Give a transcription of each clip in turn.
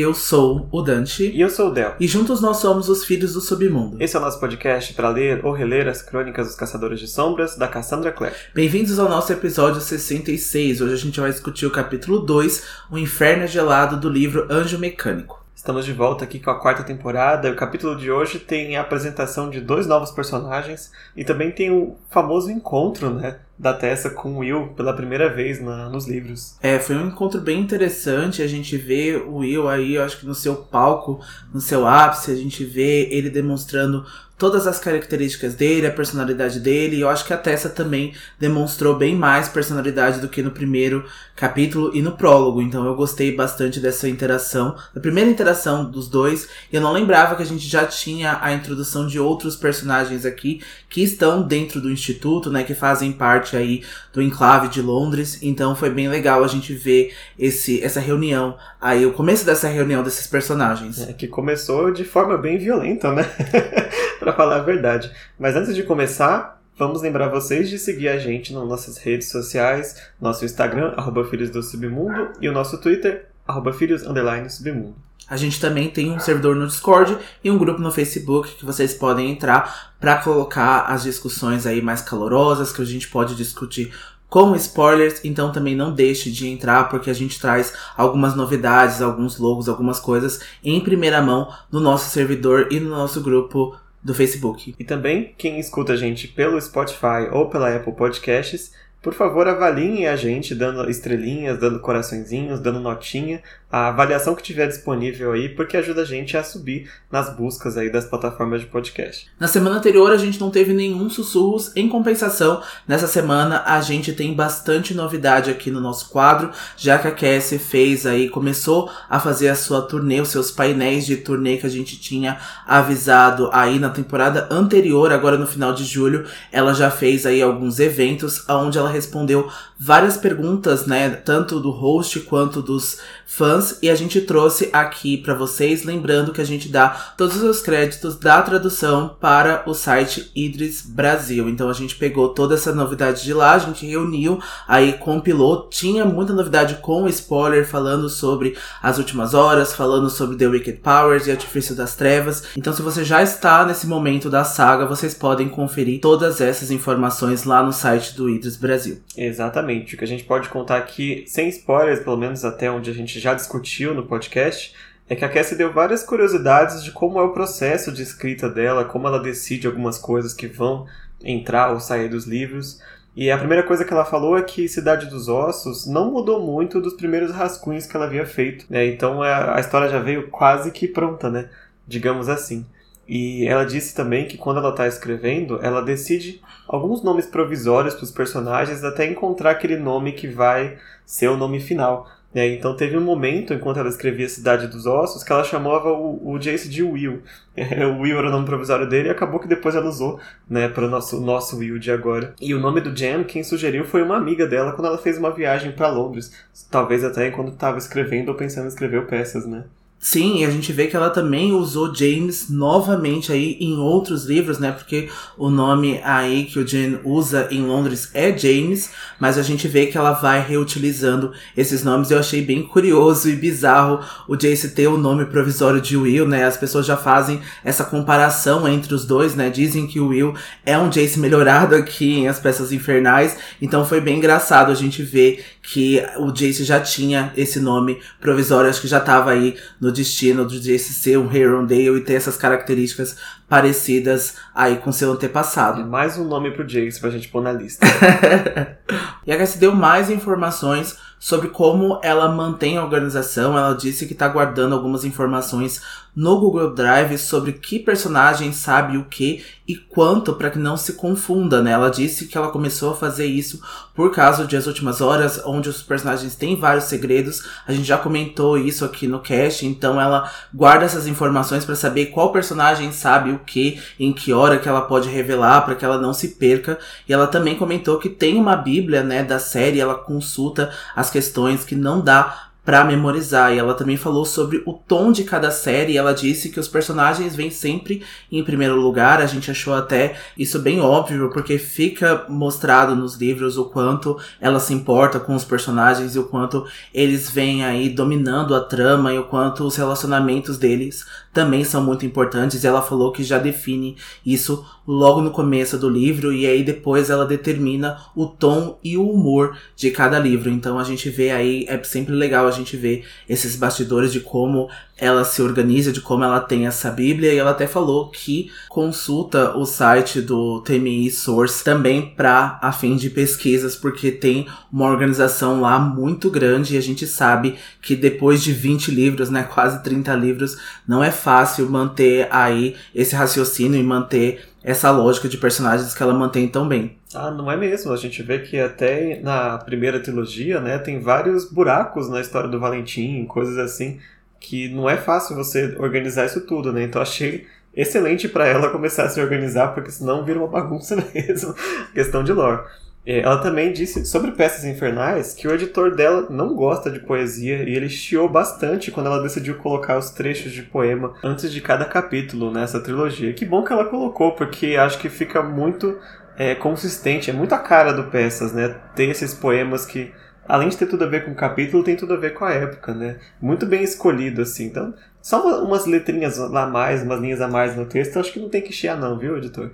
Eu sou o Dante. E eu sou o Del. E juntos nós somos os Filhos do Submundo. Esse é o nosso podcast para ler ou reler as crônicas dos Caçadores de Sombras, da Cassandra Clare. Bem-vindos ao nosso episódio 66. Hoje a gente vai discutir o capítulo 2, O Inferno Gelado, do livro Anjo Mecânico. Estamos de volta aqui com a quarta temporada. E o capítulo de hoje tem a apresentação de dois novos personagens e também tem o famoso encontro, né? Da Tessa com o Will pela primeira vez nos livros. Foi um encontro bem interessante. A gente vê o Will aí, eu acho que no seu palco, no seu ápice, a gente vê ele demonstrando todas as características dele, a personalidade dele. E eu acho que a Tessa também demonstrou bem mais personalidade do que no primeiro capítulo e no prólogo. Então eu gostei bastante dessa interação, da primeira interação dos dois. E eu não lembrava que a gente já tinha a introdução de outros personagens aqui que estão dentro do Instituto, né, que fazem parte aí do enclave de Londres. Então foi bem legal a gente ver essa reunião aí, o começo dessa reunião desses personagens. Que começou de forma bem violenta, né? Pra falar a verdade. Mas antes de começar, vamos lembrar vocês de seguir a gente nas nossas redes sociais, nosso Instagram, @filhosdosubmundo, e o nosso Twitter, @filhos_submundo. A gente também tem um servidor no Discord e um grupo no Facebook que vocês podem entrar para colocar as discussões aí mais calorosas, que a gente pode discutir com spoilers. Então também não deixe de entrar, porque a gente traz algumas novidades, alguns logos, algumas coisas em primeira mão no nosso servidor e no nosso grupo do Facebook. E também, quem escuta a gente pelo Spotify ou pela Apple Podcasts, por favor, avaliem a gente, dando estrelinhas, dando coraçõezinhos, dando notinha, a avaliação que tiver disponível aí, porque ajuda a gente a subir nas buscas aí das plataformas de podcast. Na semana anterior a gente não teve nenhum sussurros, em compensação, nessa semana a gente tem bastante novidade aqui no nosso quadro, já que a Cassie fez aí, começou a fazer a sua turnê, os seus painéis de turnê que a gente tinha avisado aí na temporada anterior. Agora no final de julho ela já fez aí alguns eventos, onde ela respondeu várias perguntas, né, tanto do host quanto dos fãs, e a gente trouxe aqui para vocês, lembrando que a gente dá todos os créditos da tradução para o site Idris Brasil. Então a gente pegou toda essa novidade de lá, a gente reuniu, aí compilou, tinha muita novidade com spoiler, falando sobre As Últimas Horas, falando sobre The Wicked Powers e Artifício das Trevas. Então se você já está nesse momento da saga, vocês podem conferir todas essas informações lá no site do Idris Brasil. Exatamente, o que a gente pode contar aqui, sem spoilers, pelo menos até onde a gente já discutiu no podcast, é que a Cassie deu várias curiosidades de como é o processo de escrita dela, como ela decide algumas coisas que vão entrar ou sair dos livros. E a primeira coisa que ela falou é que Cidade dos Ossos não mudou muito dos primeiros rascunhos que ela havia feito, né? Então a história já veio quase que pronta, né? Digamos assim. E ela disse também que quando ela está escrevendo, ela decide alguns nomes provisórios para os personagens até encontrar aquele nome que vai ser o nome final. Então teve um momento, enquanto ela escrevia Cidade dos Ossos, que ela chamava o Jace de Will. O Will era o nome provisório dele e acabou que depois ela usou, né, para o nosso Will de agora. E o nome do Jem, quem sugeriu, foi uma amiga dela quando ela fez uma viagem para Londres. Talvez até enquanto estava escrevendo ou pensando em escrever peças, né? Sim, e a gente vê que ela também usou James novamente aí em outros livros, né? Porque o nome aí que o Jen usa em Londres é James, mas a gente vê que ela vai reutilizando esses nomes. Eu achei bem curioso e bizarro o Jace ter o nome provisório de Will, né? As pessoas já fazem essa comparação entre os dois, né? Dizem que o Will é um Jace melhorado aqui em As Peças Infernais. Então foi bem engraçado a gente ver que o Jace já tinha esse nome provisório, acho que já estava aí no destino do Jace ser um Herondale e ter essas características parecidas aí com seu antepassado. Mais um nome pro Jace pra gente pôr na lista. E a Cassie deu mais informações sobre como ela mantém a organização. Ela disse que tá guardando algumas informações no Google Drive sobre que personagem sabe o que e quanto, para que não se confunda, né? Ela disse que ela começou a fazer isso por causa de As Últimas Horas, onde os personagens têm vários segredos. A gente já comentou isso aqui no cast, então ela guarda essas informações para saber qual personagem sabe o que, em que hora que ela pode revelar, para que ela não se perca. E ela também comentou que tem uma bíblia, né, da série, ela consulta as questões que não dá pra memorizar. E ela também falou sobre o tom de cada série. Ela disse que os personagens vêm sempre em primeiro lugar. A gente achou até isso bem óbvio, porque fica mostrado nos livros o quanto ela se importa com os personagens e o quanto eles vêm aí dominando a trama e o quanto os relacionamentos deles também são muito importantes. E ela falou que já define isso logo no começo do livro, e aí depois ela determina o tom e o humor de cada livro. Então a gente vê aí, é sempre legal a gente ver esses bastidores de como ela se organiza, de como ela tem essa Bíblia. E ela até falou que consulta o site do TMI Source também para a fim de pesquisas, porque tem uma organização lá muito grande, e a gente sabe que depois de 20 livros, né, quase 30 livros, não é fácil manter aí esse raciocínio e manter essa lógica de personagens que ela mantém tão bem. Ah, não é mesmo? A gente vê que até na primeira trilogia, né, tem vários buracos na história do Valentim, coisas assim, que não é fácil você organizar isso tudo, né? Então achei excelente para ela começar a se organizar, porque senão vira uma bagunça mesmo, questão de lore. Ela também disse sobre Peças Infernais que o editor dela não gosta de poesia, e ele chiou bastante quando ela decidiu colocar os trechos de poema antes de cada capítulo nessa trilogia. Que bom que ela colocou, porque acho que fica muito consistente, é muito a cara do Peças, né? Ter esses poemas que, além de ter tudo a ver com o capítulo, tem tudo a ver com a época, né? Muito bem escolhido, assim. Então, só umas letrinhas lá a mais, umas linhas a mais no texto, acho que não tem que chiar não, viu, editor?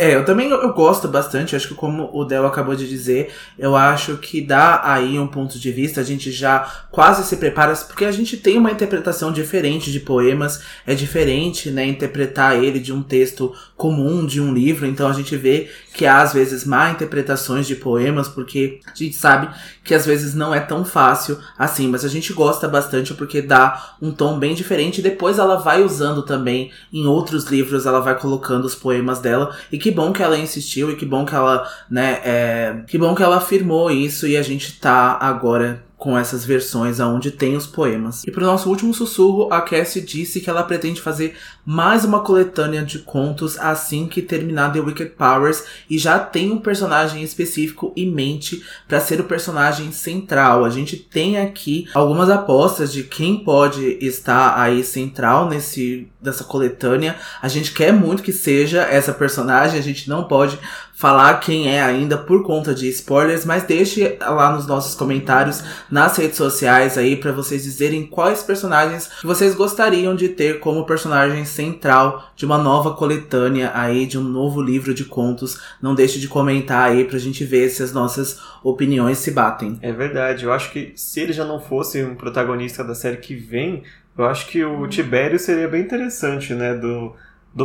Eu gosto bastante. Acho que, como o Del acabou de dizer, eu acho que dá aí um ponto de vista. A gente já quase se prepara, porque a gente tem uma interpretação diferente de poemas. É diferente, né, interpretar ele de um texto comum, de um livro. Então a gente vê que há, às vezes, má interpretações de poemas, porque a gente sabe que, às vezes, não é tão fácil assim. Mas a gente gosta bastante porque dá um tom bem diferente. Depois ela vai usando também em outros livros, ela vai colocando os poemas dela, e que bom que ela insistiu, e que bom que ela, né, que bom que ela afirmou isso, e a gente tá agora com essas versões aonde tem os poemas. E pro nosso último sussurro, a Cassie disse que ela pretende fazer mais uma coletânea de contos assim que terminar The Wicked Powers, e já tem um personagem específico em mente para ser o personagem central. A gente tem aqui algumas apostas de quem pode estar aí central nessa coletânea. A gente quer muito que seja essa personagem, a gente não pode falar quem é ainda por conta de spoilers, mas deixe lá nos nossos comentários, nas redes sociais aí, pra vocês dizerem quais personagens vocês gostariam de ter como personagem central de uma nova coletânea aí, de um novo livro de contos. Não deixe de comentar aí pra gente ver se as nossas opiniões se batem. É verdade, eu acho que se ele já não fosse um protagonista da série que vem, eu acho que o Tibério seria bem interessante, né, do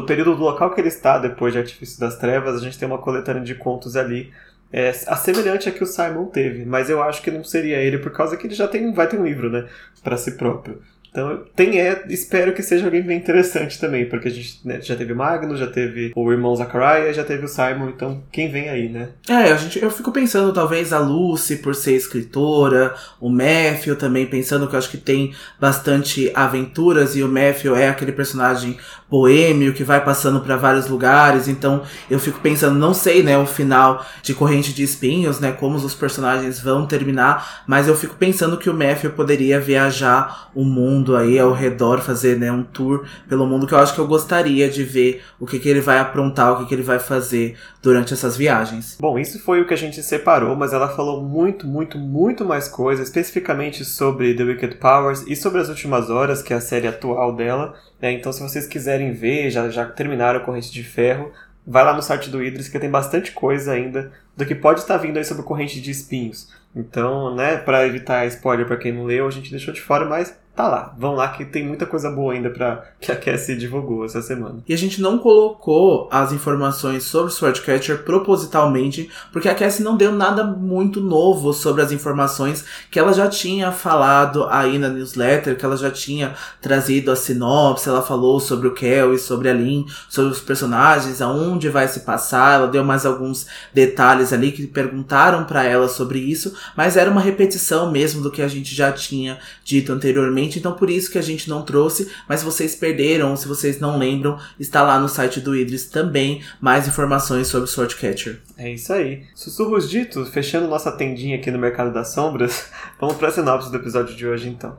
período, do local que ele está depois de Artifício das Trevas. A gente tem uma coletânea de contos ali, semelhante a que o Simon teve, mas eu acho que não seria ele, por causa que ele já vai ter um livro, né, para si próprio. Então, espero que seja alguém bem interessante também, porque a gente, né, já teve o Magnus, já teve o irmão Zachariah, já teve o Simon, então quem vem aí, né? Eu fico pensando talvez a Lucy, por ser escritora, o Matthew também, pensando que eu acho que tem bastante aventuras, e o Matthew é aquele personagem boêmio que vai passando para vários lugares. Então eu fico pensando, não sei, né, o final de Corrente de Espinhos, né, como os personagens vão terminar, mas eu fico pensando que o Matthew poderia viajar o mundo aí ao redor, fazer, né, um tour pelo mundo, que eu acho que eu gostaria de ver o que ele vai aprontar, o que ele vai fazer durante essas viagens. Bom, isso foi o que a gente separou, mas ela falou muito, muito, muito mais coisas, especificamente sobre The Wicked Powers e sobre As Últimas Horas, que é a série atual dela. Então, se vocês quiserem ver, já terminaram a Corrente de Ferro, vai lá no site do Idris, que tem bastante coisa ainda do que pode estar vindo aí sobre Corrente de Espinhos. Então, né, para evitar spoiler para quem não leu, a gente deixou de fora, mas tá lá. Vão lá que tem muita coisa boa ainda que a Cassie divulgou essa semana. E a gente não colocou as informações sobre Swordcatcher propositalmente, porque a Cassie não deu nada muito novo sobre as informações que ela já tinha falado aí na newsletter, que ela já tinha trazido a sinopse. Ela falou sobre o Kel e sobre a Lynn, sobre os personagens, aonde vai se passar. Ela deu mais alguns detalhes ali que perguntaram pra ela sobre isso, mas era uma repetição mesmo do que a gente já tinha dito anteriormente. anteriormente, então por isso que a gente não trouxe, mas se vocês perderam ou se vocês não lembram, está lá no site do Idris também mais informações sobre Swordcatcher. É isso aí. Sussurros dito, fechando nossa tendinha aqui no Mercado das Sombras, vamos para a sinopse do episódio de hoje então.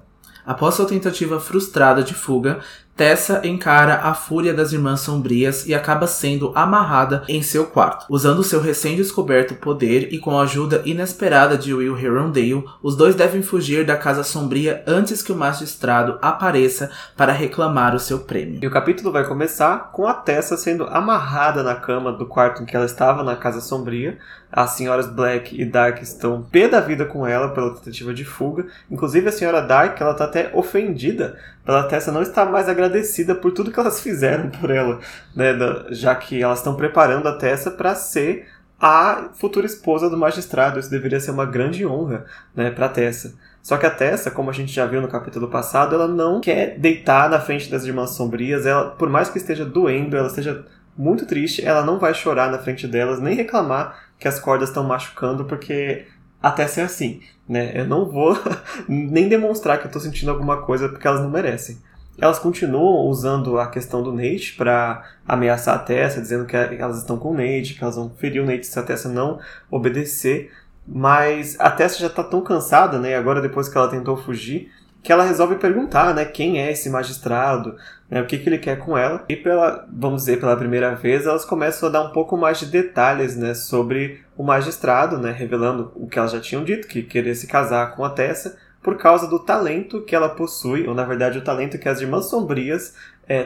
Após sua tentativa frustrada de fuga, Tessa encara a fúria das Irmãs Sombrias e acaba sendo amarrada em seu quarto. Usando seu recém-descoberto poder e com a ajuda inesperada de Will Herondale, os dois devem fugir da Casa Sombria antes que o magistrado apareça para reclamar o seu prêmio. E o capítulo vai começar com a Tessa sendo amarrada na cama do quarto em que ela estava na Casa Sombria. As senhoras Black e Dark estão pé da vida com ela pela tentativa de fuga. Inclusive a senhora Dark, ela está até ofendida pela Tessa não estar mais agradecida por tudo que elas fizeram por ela, né? Já que elas estão preparando a Tessa para ser a futura esposa do magistrado. Isso deveria ser uma grande honra, né, para Tessa. Só que a Tessa, como a gente já viu no capítulo passado, ela não quer deitar na frente das Irmãs Sombrias. Ela, por mais que esteja doendo, ela esteja muito triste, ela não vai chorar na frente delas, nem reclamar que as cordas estão machucando, porque a Tessa é assim, né? Eu não vou nem demonstrar que eu estou sentindo alguma coisa, porque elas não merecem. Elas continuam usando a questão do Nate para ameaçar a Tessa, dizendo que elas estão com o Nate, que elas vão ferir o Nate se a Tessa não obedecer. Mas a Tessa já está tão cansada, né, agora depois que ela tentou fugir, que ela resolve perguntar, né, quem é esse magistrado, né, o que, que ele quer com ela. E pela primeira vez, elas começam a dar um pouco mais de detalhes, né, sobre o magistrado, né, revelando o que elas já tinham dito, que queria se casar com a Tessa, por causa do talento que ela possui, ou na verdade o talento que as Irmãs Sombrias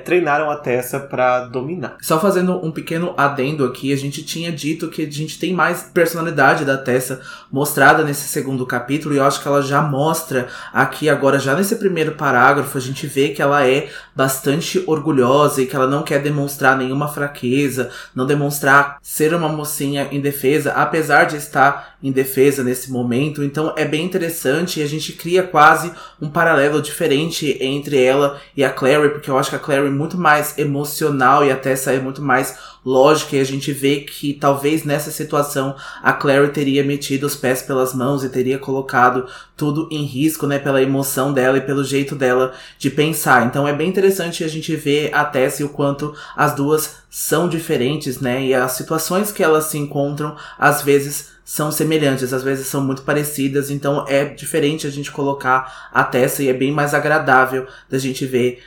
treinaram a Tessa pra dominar. Só fazendo um pequeno adendo aqui, a gente tinha dito que a gente tem mais personalidade da Tessa mostrada nesse segundo capítulo, e eu acho que ela já mostra aqui agora, já nesse primeiro parágrafo, a gente vê que ela é bastante orgulhosa e que ela não quer demonstrar nenhuma fraqueza, não demonstrar ser uma mocinha indefesa, apesar de estar indefesa nesse momento. Então é bem interessante e a gente cria quase um paralelo diferente entre ela e a Clary, porque eu acho que a Clary é muito mais emocional e a Tessa é muito mais lógica, e a gente vê que talvez nessa situação a Clary teria metido os pés pelas mãos e teria colocado tudo em risco, né, pela emoção dela e pelo jeito dela de pensar. Então é bem interessante a gente ver a Tessa e o quanto as duas são diferentes, né, e as situações que elas se encontram às vezes são semelhantes, às vezes são muito parecidas, então é diferente a gente colocar a Tessa e é bem mais agradável da gente ver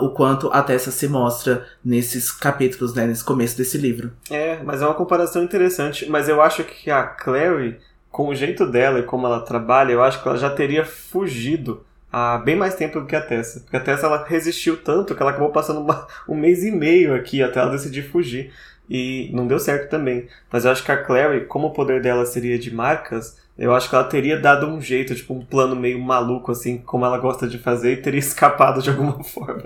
o quanto a Tessa se mostra nesses capítulos, né, nesse começo desse livro. É, mas é uma comparação interessante, mas eu acho que a Clary, com o jeito dela e como ela trabalha, eu acho que ela já teria fugido há bem mais tempo do que a Tessa. Porque a Tessa, ela resistiu tanto que ela acabou passando um mês e meio aqui até ela decidir fugir. E não deu certo também. Mas eu acho que a Clary, como o poder dela seria de marcas, eu acho que ela teria dado um jeito, tipo, um plano meio maluco, assim, como ela gosta de fazer, e teria escapado de alguma forma.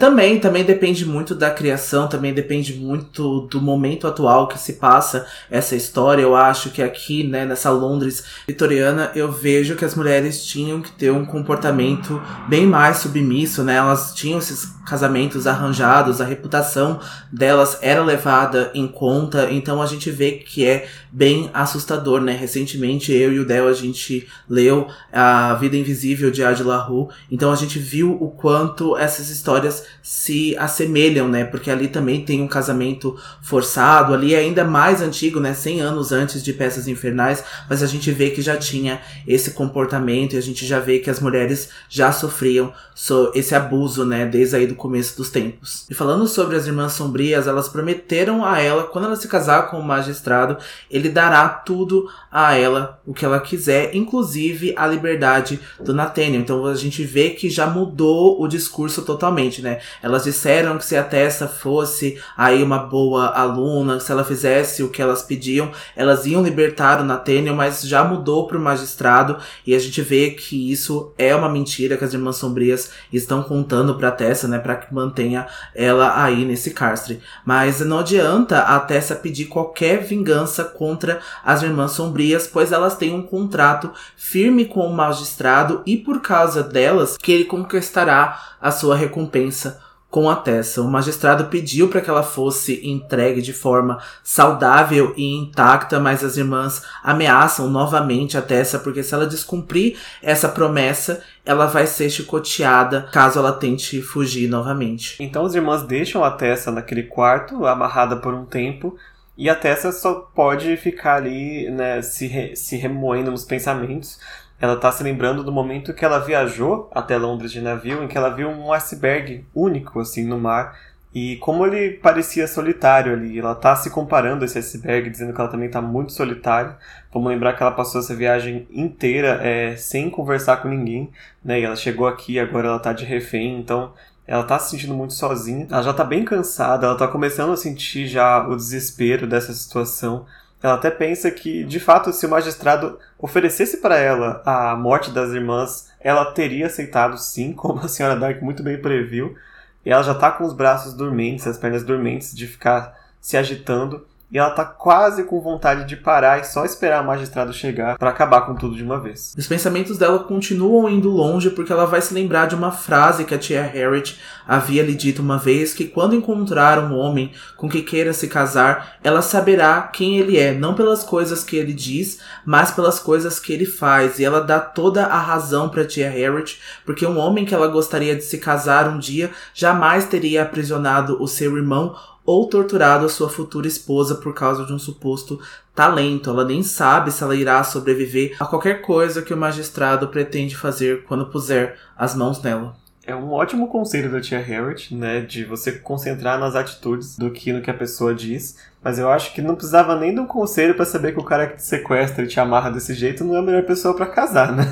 Também depende muito da criação, também depende muito do momento atual que se passa essa história. Eu acho que aqui, né, nessa Londres vitoriana, eu vejo que as mulheres tinham que ter um comportamento bem mais submisso, né? Elas tinham esses casamentos arranjados, a reputação delas era levada em conta, então a gente vê que é bem assustador, né? Recentemente, eu e o Del, a gente leu A Vida Invisível de Adi LaRue, então a gente viu o quanto essas histórias se assemelham, né, porque ali também tem um casamento forçado, ali é ainda mais antigo, né, 100 anos antes de Peças Infernais, mas a gente vê que já tinha esse comportamento e a gente já vê que as mulheres já sofriam esse abuso, né, desde aí do começo dos tempos. E falando sobre as Irmãs Sombrias, elas prometeram a ela, quando ela se casar com o magistrado, ele dará tudo a ela, o que ela quiser, inclusive a liberdade do Nathaniel. Então a gente vê que já mudou o discurso totalmente, né? Elas disseram que se a Tessa fosse aí uma boa aluna, se ela fizesse o que elas pediam, elas iam libertar o Nathaniel, mas já mudou pro magistrado, e a gente vê que isso é uma mentira que as Irmãs Sombrias estão contando pra Tessa, né, para que mantenha ela aí nesse cárcere. Mas não adianta a Tessa pedir qualquer vingança contra as Irmãs Sombrias, pois elas têm um contrato firme com o magistrado e por causa delas que ele conquistará a sua recompensa com a Tessa. O magistrado pediu para que ela fosse entregue de forma saudável e intacta, mas as irmãs ameaçam novamente a Tessa, porque se ela descumprir essa promessa, ela vai ser chicoteada caso ela tente fugir novamente. Então as irmãs deixam a Tessa naquele quarto, amarrada por um tempo, e a Tessa só pode ficar ali, né, se remoendo nos pensamentos. Ela está se lembrando do momento que ela viajou até Londres de navio, em que ela viu um iceberg único, assim, no mar. E como ele parecia solitário ali. Ela está se comparando a esse iceberg, dizendo que ela também está muito solitária. Vamos lembrar que ela passou essa viagem inteira sem conversar com ninguém, né? E ela chegou aqui, agora ela está de refém, então ela está se sentindo muito sozinha. Ela já está bem cansada, ela está começando a sentir já o desespero dessa situação. Ela até pensa que, de fato, se o magistrado oferecesse para ela a morte das irmãs, ela teria aceitado sim, como a senhora Dark muito bem previu. E ela já está com os braços dormentes, as pernas dormentes, de ficar se agitando. E ela tá quase com vontade de parar e só esperar o magistrado chegar pra acabar com tudo de uma vez. Os pensamentos dela continuam indo longe, porque ela vai se lembrar de uma frase que a tia Harriet havia lhe dito uma vez, que quando encontrar um homem com que queira se casar, ela saberá quem ele é, não pelas coisas que ele diz, mas pelas coisas que ele faz. E ela dá toda a razão pra tia Harriet, porque um homem que ela gostaria de se casar um dia jamais teria aprisionado o seu irmão ou torturado a sua futura esposa por causa de um suposto talento. Ela nem sabe se ela irá sobreviver a qualquer coisa que o magistrado pretende fazer quando puser as mãos nela. É um ótimo conselho da tia Harriet, né, de você concentrar nas atitudes do que no que a pessoa diz, mas eu acho que não precisava nem de um conselho pra saber que o cara que te sequestra e te amarra desse jeito não é a melhor pessoa pra casar, né?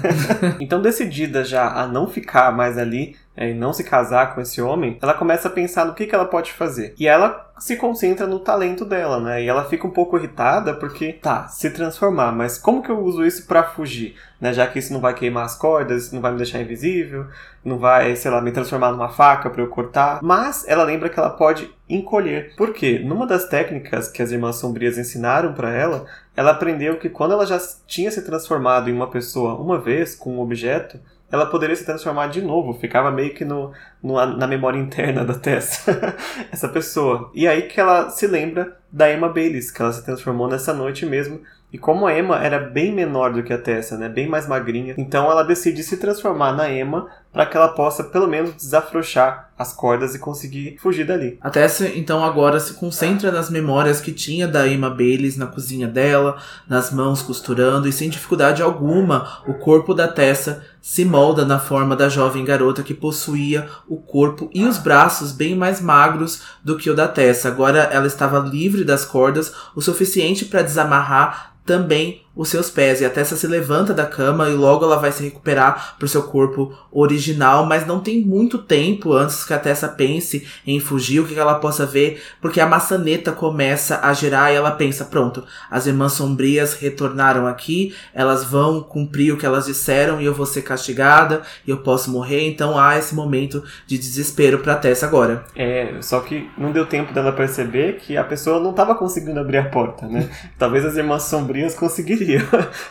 Então, decidida já a não ficar mais ali, e não se casar com esse homem, ela começa a pensar no que ela pode fazer. E ela se concentra no talento dela, né? E ela fica um pouco irritada porque, tá, se transformar, mas como que eu uso isso pra fugir? Né? Já que isso não vai queimar as cordas, isso não vai me deixar invisível, não vai, sei lá, me transformar numa faca pra eu cortar. Mas ela lembra que ela pode encolher. Por quê? Numa das técnicas que as Irmãs Sombrias ensinaram pra ela, ela aprendeu que quando ela já tinha se transformado em uma pessoa uma vez, com um objeto, ela poderia se transformar de novo. Ficava meio que na memória interna da Tessa, essa pessoa. E aí que ela se lembra da Emma Bayley, que ela se transformou nessa noite mesmo. E como a Emma era bem menor do que a Tessa, né, bem mais magrinha, então ela decide se transformar na Emma para que ela possa, pelo menos, desafrouxar as cordas e conseguir fugir dali. A Tessa, então, agora se concentra nas memórias que tinha da Emma Bayley na cozinha dela, nas mãos costurando, e sem dificuldade alguma, o corpo da Tessa se molda na forma da jovem garota que possuía o corpo e os braços bem mais magros do que o da Tessa. Agora ela estava livre das cordas, o suficiente para desamarrar também os seus pés, e a Tessa se levanta da cama e logo ela vai se recuperar pro seu corpo original, mas não tem muito tempo antes que a Tessa pense em fugir, o que ela possa ver, porque a maçaneta começa a girar e ela pensa, pronto, as Irmãs Sombrias retornaram aqui, elas vão cumprir o que elas disseram e eu vou ser castigada e eu posso morrer, então há esse momento de desespero pra Tessa agora. Só que não deu tempo dela perceber que a pessoa não tava conseguindo abrir a porta, né? Talvez as Irmãs Sombrias conseguiriam,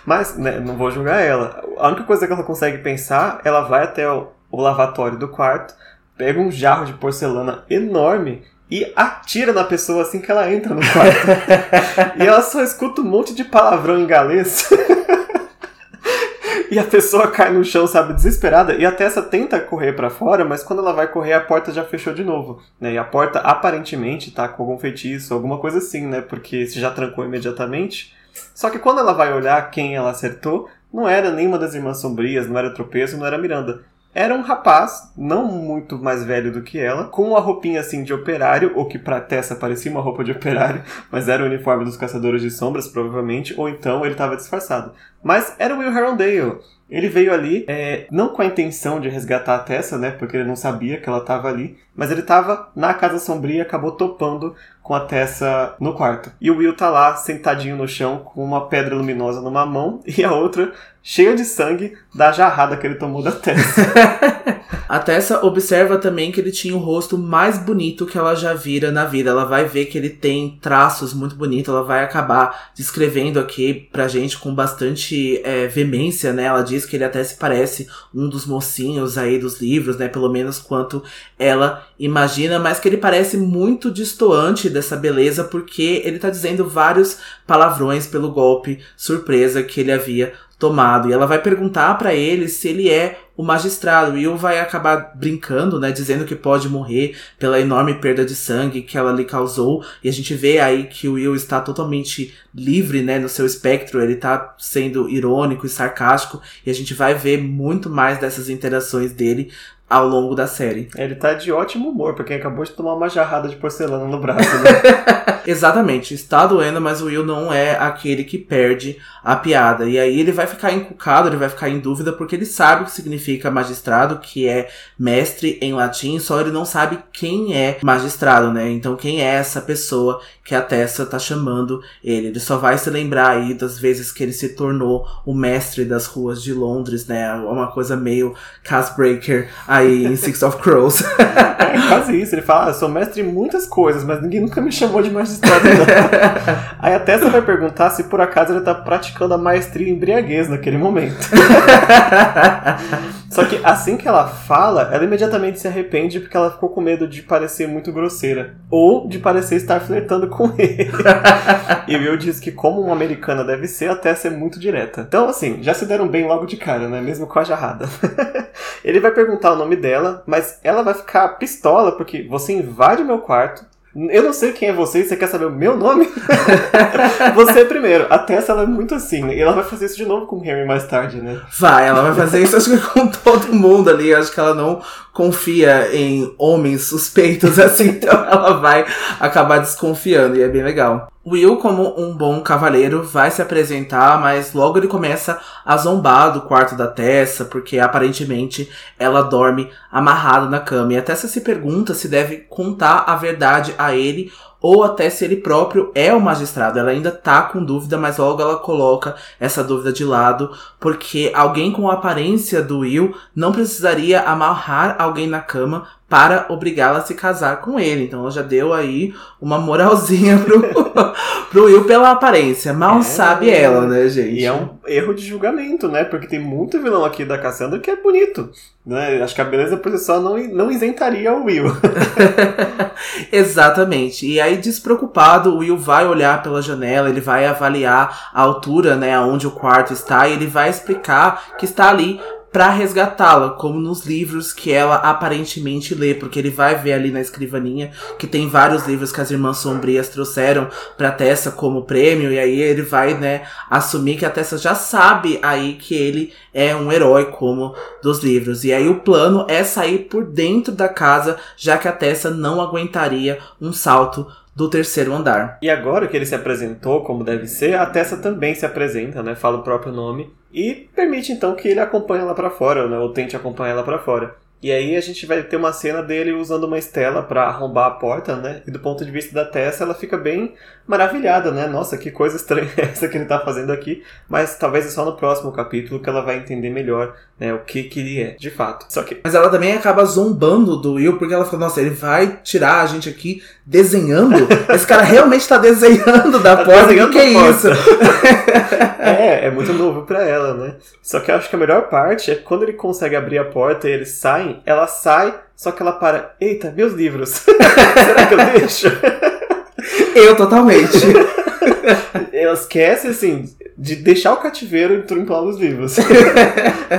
mas, né, não vou julgar ela. A única coisa que ela consegue pensar, ela vai até o lavatório do quarto, pega um jarro de porcelana enorme e atira na pessoa assim que ela entra no quarto. E ela só escuta um monte de palavrão em galês. E a pessoa cai no chão, sabe, desesperada. E a Tessa tenta correr pra fora, mas quando ela vai correr, a porta já fechou de novo, né? E a porta, aparentemente, tá com algum feitiço, alguma coisa assim, né? Porque se já trancou imediatamente. Só que quando ela vai olhar quem ela acertou, não era nenhuma das Irmãs Sombrias, não era Tropeço, não era Miranda. Era um rapaz, não muito mais velho do que ela, com uma roupinha assim de operário, ou que pra Tessa parecia uma roupa de operário, mas era o uniforme dos Caçadores de Sombras, provavelmente, ou então ele estava disfarçado. Mas era o Will Herondale. Ele veio ali, não com a intenção de resgatar a Tessa, né, porque ele não sabia que ela estava ali, mas ele estava na Casa Sombria e acabou topando com a Tessa no quarto. E o Will tá lá, sentadinho no chão, com uma pedra luminosa numa mão e a outra, cheia de sangue, da jarrada que ele tomou da Tessa. A Tessa observa também que ele tinha o rosto mais bonito que ela já vira na vida. Ela vai ver que ele tem traços muito bonitos. Ela vai acabar descrevendo aqui pra gente com bastante veemência, né? Ela diz que ele até se parece um dos mocinhos aí dos livros, né? Pelo menos quanto ela imagina. Mas que ele parece muito distoante dessa beleza, porque ele tá dizendo vários palavrões pelo golpe surpresa que ele havia tomado. E ela vai perguntar pra ele se ele é o magistrado. Will vai acabar brincando, né? Dizendo que pode morrer pela enorme perda de sangue que ela lhe causou. E a gente vê aí que o Will está totalmente livre, né? No seu espectro. Ele tá sendo irônico e sarcástico. E a gente vai ver muito mais dessas interações dele ao longo da série. Ele tá de ótimo humor, porque acabou de tomar uma jarrada de porcelana no braço, né? Exatamente. Está doendo, mas o Will não é aquele que perde a piada. E aí ele vai ficar encucado, ele vai ficar em dúvida, porque ele sabe o que significa magistrado, que é mestre em latim, só ele não sabe quem é magistrado, né? Então quem é essa pessoa que a Tessa tá chamando ele? Ele só vai se lembrar aí das vezes que ele se tornou o mestre das ruas de Londres, né? Uma coisa meio Casbreaker aí em Six of Crows. É quase isso, ele fala, ah, eu sou mestre em muitas coisas, mas ninguém nunca me chamou de magistrado, não. Aí a Tessa vai perguntar se por acaso ele tá praticando a maestria em embriaguez naquele momento. Só que assim que ela fala, ela imediatamente se arrepende porque ela ficou com medo de parecer muito grosseira, ou de parecer estar flertando com ele. E o Will diz que como uma americana deve ser, a Tessa é muito direta. Então assim, já se deram bem logo de cara, né? Mesmo com a jarrada. Ele vai perguntar o nome dela, mas ela vai ficar pistola porque você invade o meu quarto, eu não sei quem é você, você quer saber o meu nome? Você primeiro. A Tessa, ela é muito assim, né? E ela vai fazer isso de novo com o Henry mais tarde, né? Vai, ela vai fazer isso acho que com todo mundo ali. Acho que ela não confia em homens suspeitos assim, então ela vai acabar desconfiando, e é bem legal. Will, como um bom cavaleiro, vai se apresentar, mas logo ele começa a zombar do quarto da Tessa, porque aparentemente ela dorme amarrada na cama. E a Tessa se pergunta se deve contar a verdade a ele ou até se ele próprio é o magistrado. Ela ainda tá com dúvida, mas logo ela coloca essa dúvida de lado, porque alguém com a aparência do Will não precisaria amarrar alguém na cama para obrigá-la a se casar com ele. Então ela já deu aí uma moralzinha pro Will pela aparência. Mal sabe ela, né, gente? E é um erro de julgamento, né? Porque tem muito vilão aqui da Cassandra que é bonito, né? Acho que a beleza processual não isentaria o Will. Exatamente. E aí, despreocupado, o Will vai olhar pela janela, ele vai avaliar a altura, né? Onde o quarto está, e ele vai explicar que está ali pra resgatá-la, como nos livros que ela aparentemente lê, porque ele vai ver ali na escrivaninha que tem vários livros que as Irmãs Sombrias trouxeram pra Tessa como prêmio, e aí ele vai, né, assumir que a Tessa já sabe aí que ele é um herói como dos livros. E aí o plano é sair por dentro da casa, já que a Tessa não aguentaria um salto do terceiro andar. E agora que ele se apresentou como deve ser, a Tessa também se apresenta, né? Fala o próprio nome e permite então que ele acompanhe ela pra fora, né? Ou tente acompanhar ela pra fora. E aí a gente vai ter uma cena dele usando uma estela pra arrombar a porta, né? E do ponto de vista da Tessa, ela fica bem maravilhada, né? Nossa, que coisa estranha essa que ele tá fazendo aqui. Mas talvez é só no próximo capítulo que ela vai entender melhor, né? O que que ele é, de fato. Só que... Mas ela também acaba zombando do Will, porque ela fala, nossa, ele vai tirar a gente aqui desenhando? Esse cara realmente tá desenhando da porta? O que é isso? É muito novo pra ela, né? Só que eu acho que a melhor parte é quando ele consegue abrir a porta e eles saem, ela sai, só que ela para. Eita, meus livros! Será que eu deixo? Eu totalmente. Ela esquece, assim, de deixar o cativeiro e trumpar os livros.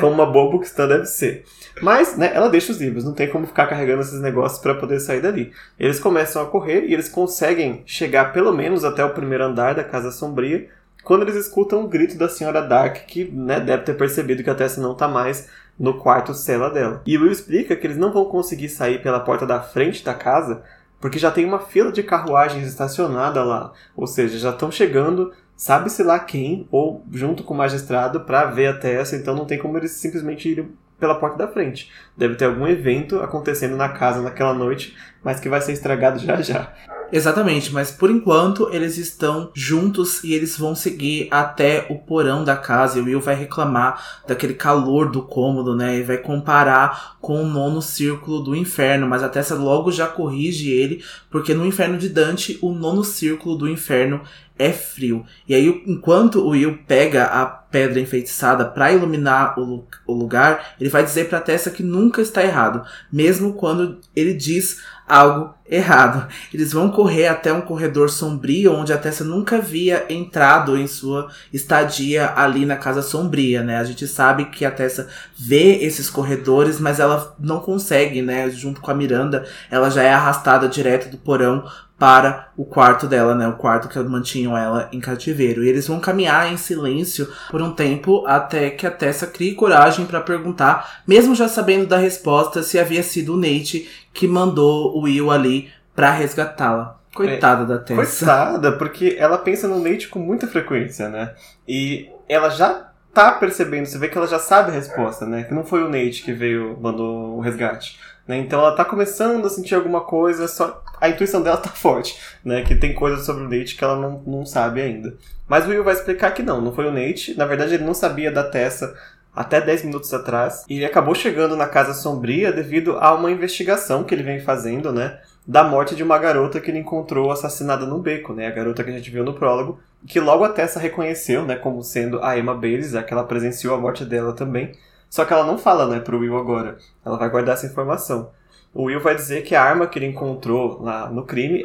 Como uma boa bookstã deve ser. Mas, né, ela deixa os livros, não tem como ficar carregando esses negócios pra poder sair dali. Eles começam a correr e eles conseguem chegar pelo menos até o primeiro andar da Casa Sombria, quando eles escutam o grito da Senhora Dark, que, né, deve ter percebido que a Tessa não tá mais no quarto cela dela. E o Will explica que eles não vão conseguir sair pela porta da frente da casa, porque já tem uma fila de carruagens estacionada lá. Ou seja, já estão chegando, sabe-se lá quem, ou junto com o magistrado, para ver a Tessa, então não tem como eles simplesmente irem pela porta da frente. Deve ter algum evento acontecendo na casa naquela noite, mas que vai ser estragado já já. Exatamente, mas por enquanto eles estão juntos e eles vão seguir até o porão da casa. E o Will vai reclamar daquele calor do cômodo, né? E vai comparar com o nono círculo do inferno. Mas a Tessa logo já corrige ele, porque no inferno de Dante, o nono círculo do inferno é frio. E aí, enquanto o Will pega a pedra enfeitiçada para iluminar o lugar, ele vai dizer pra Tessa que nunca está errado, mesmo quando ele diz algo errado. Eles vão correr até um corredor sombrio, onde a Tessa nunca havia entrado em sua estadia ali na Casa Sombria, né? A gente sabe que a Tessa vê esses corredores, mas ela não consegue, né? Junto com a Miranda, ela já é arrastada direto do porão para o quarto dela, né? O quarto que mantinham ela em cativeiro. E eles vão caminhar em silêncio por um tempo até que a Tessa crie coragem para perguntar, mesmo já sabendo da resposta, se havia sido o Nate que mandou o Will ali para resgatá-la. Coitada da Tessa. Coitada, porque ela pensa no Nate com muita frequência, né? E ela já tá percebendo, você vê que ela já sabe a resposta, né? Que não foi o Nate que veio, mandou o resgate. Então ela tá começando a sentir alguma coisa, só a intuição dela tá forte, né? Que tem coisas sobre o Nate que ela não sabe ainda. Mas o Will vai explicar que não foi o Nate. Na verdade, ele não sabia da Tessa até 10 minutos atrás. E ele acabou chegando na Casa Sombria devido a uma investigação que ele vem fazendo, né? Da morte de uma garota que ele encontrou assassinada no beco, né? A garota que a gente viu no prólogo, que logo a Tessa reconheceu, né? Como sendo a Emma Bayley, já que ela presenciou a morte dela também. Só que ela não fala, né, pro Will agora. Ela vai guardar essa informação. O Will vai dizer que a arma que ele encontrou lá no crime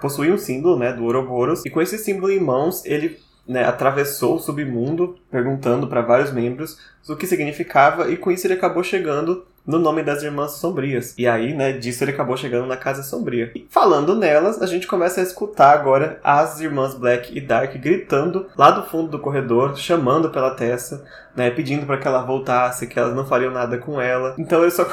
possuía um símbolo, né, do Ouroboros. E com esse símbolo em mãos, ele, né, atravessou o submundo, perguntando para vários membros o que significava. E com isso ele acabou chegando no nome das Irmãs Sombrias. E aí, né, disso ele acabou chegando na Casa Sombria. E falando nelas, a gente começa a escutar agora as Irmãs Black e Dark gritando lá do fundo do corredor, chamando pela Tessa, né, pedindo para que ela voltasse, que elas não fariam nada com ela. Então eles só...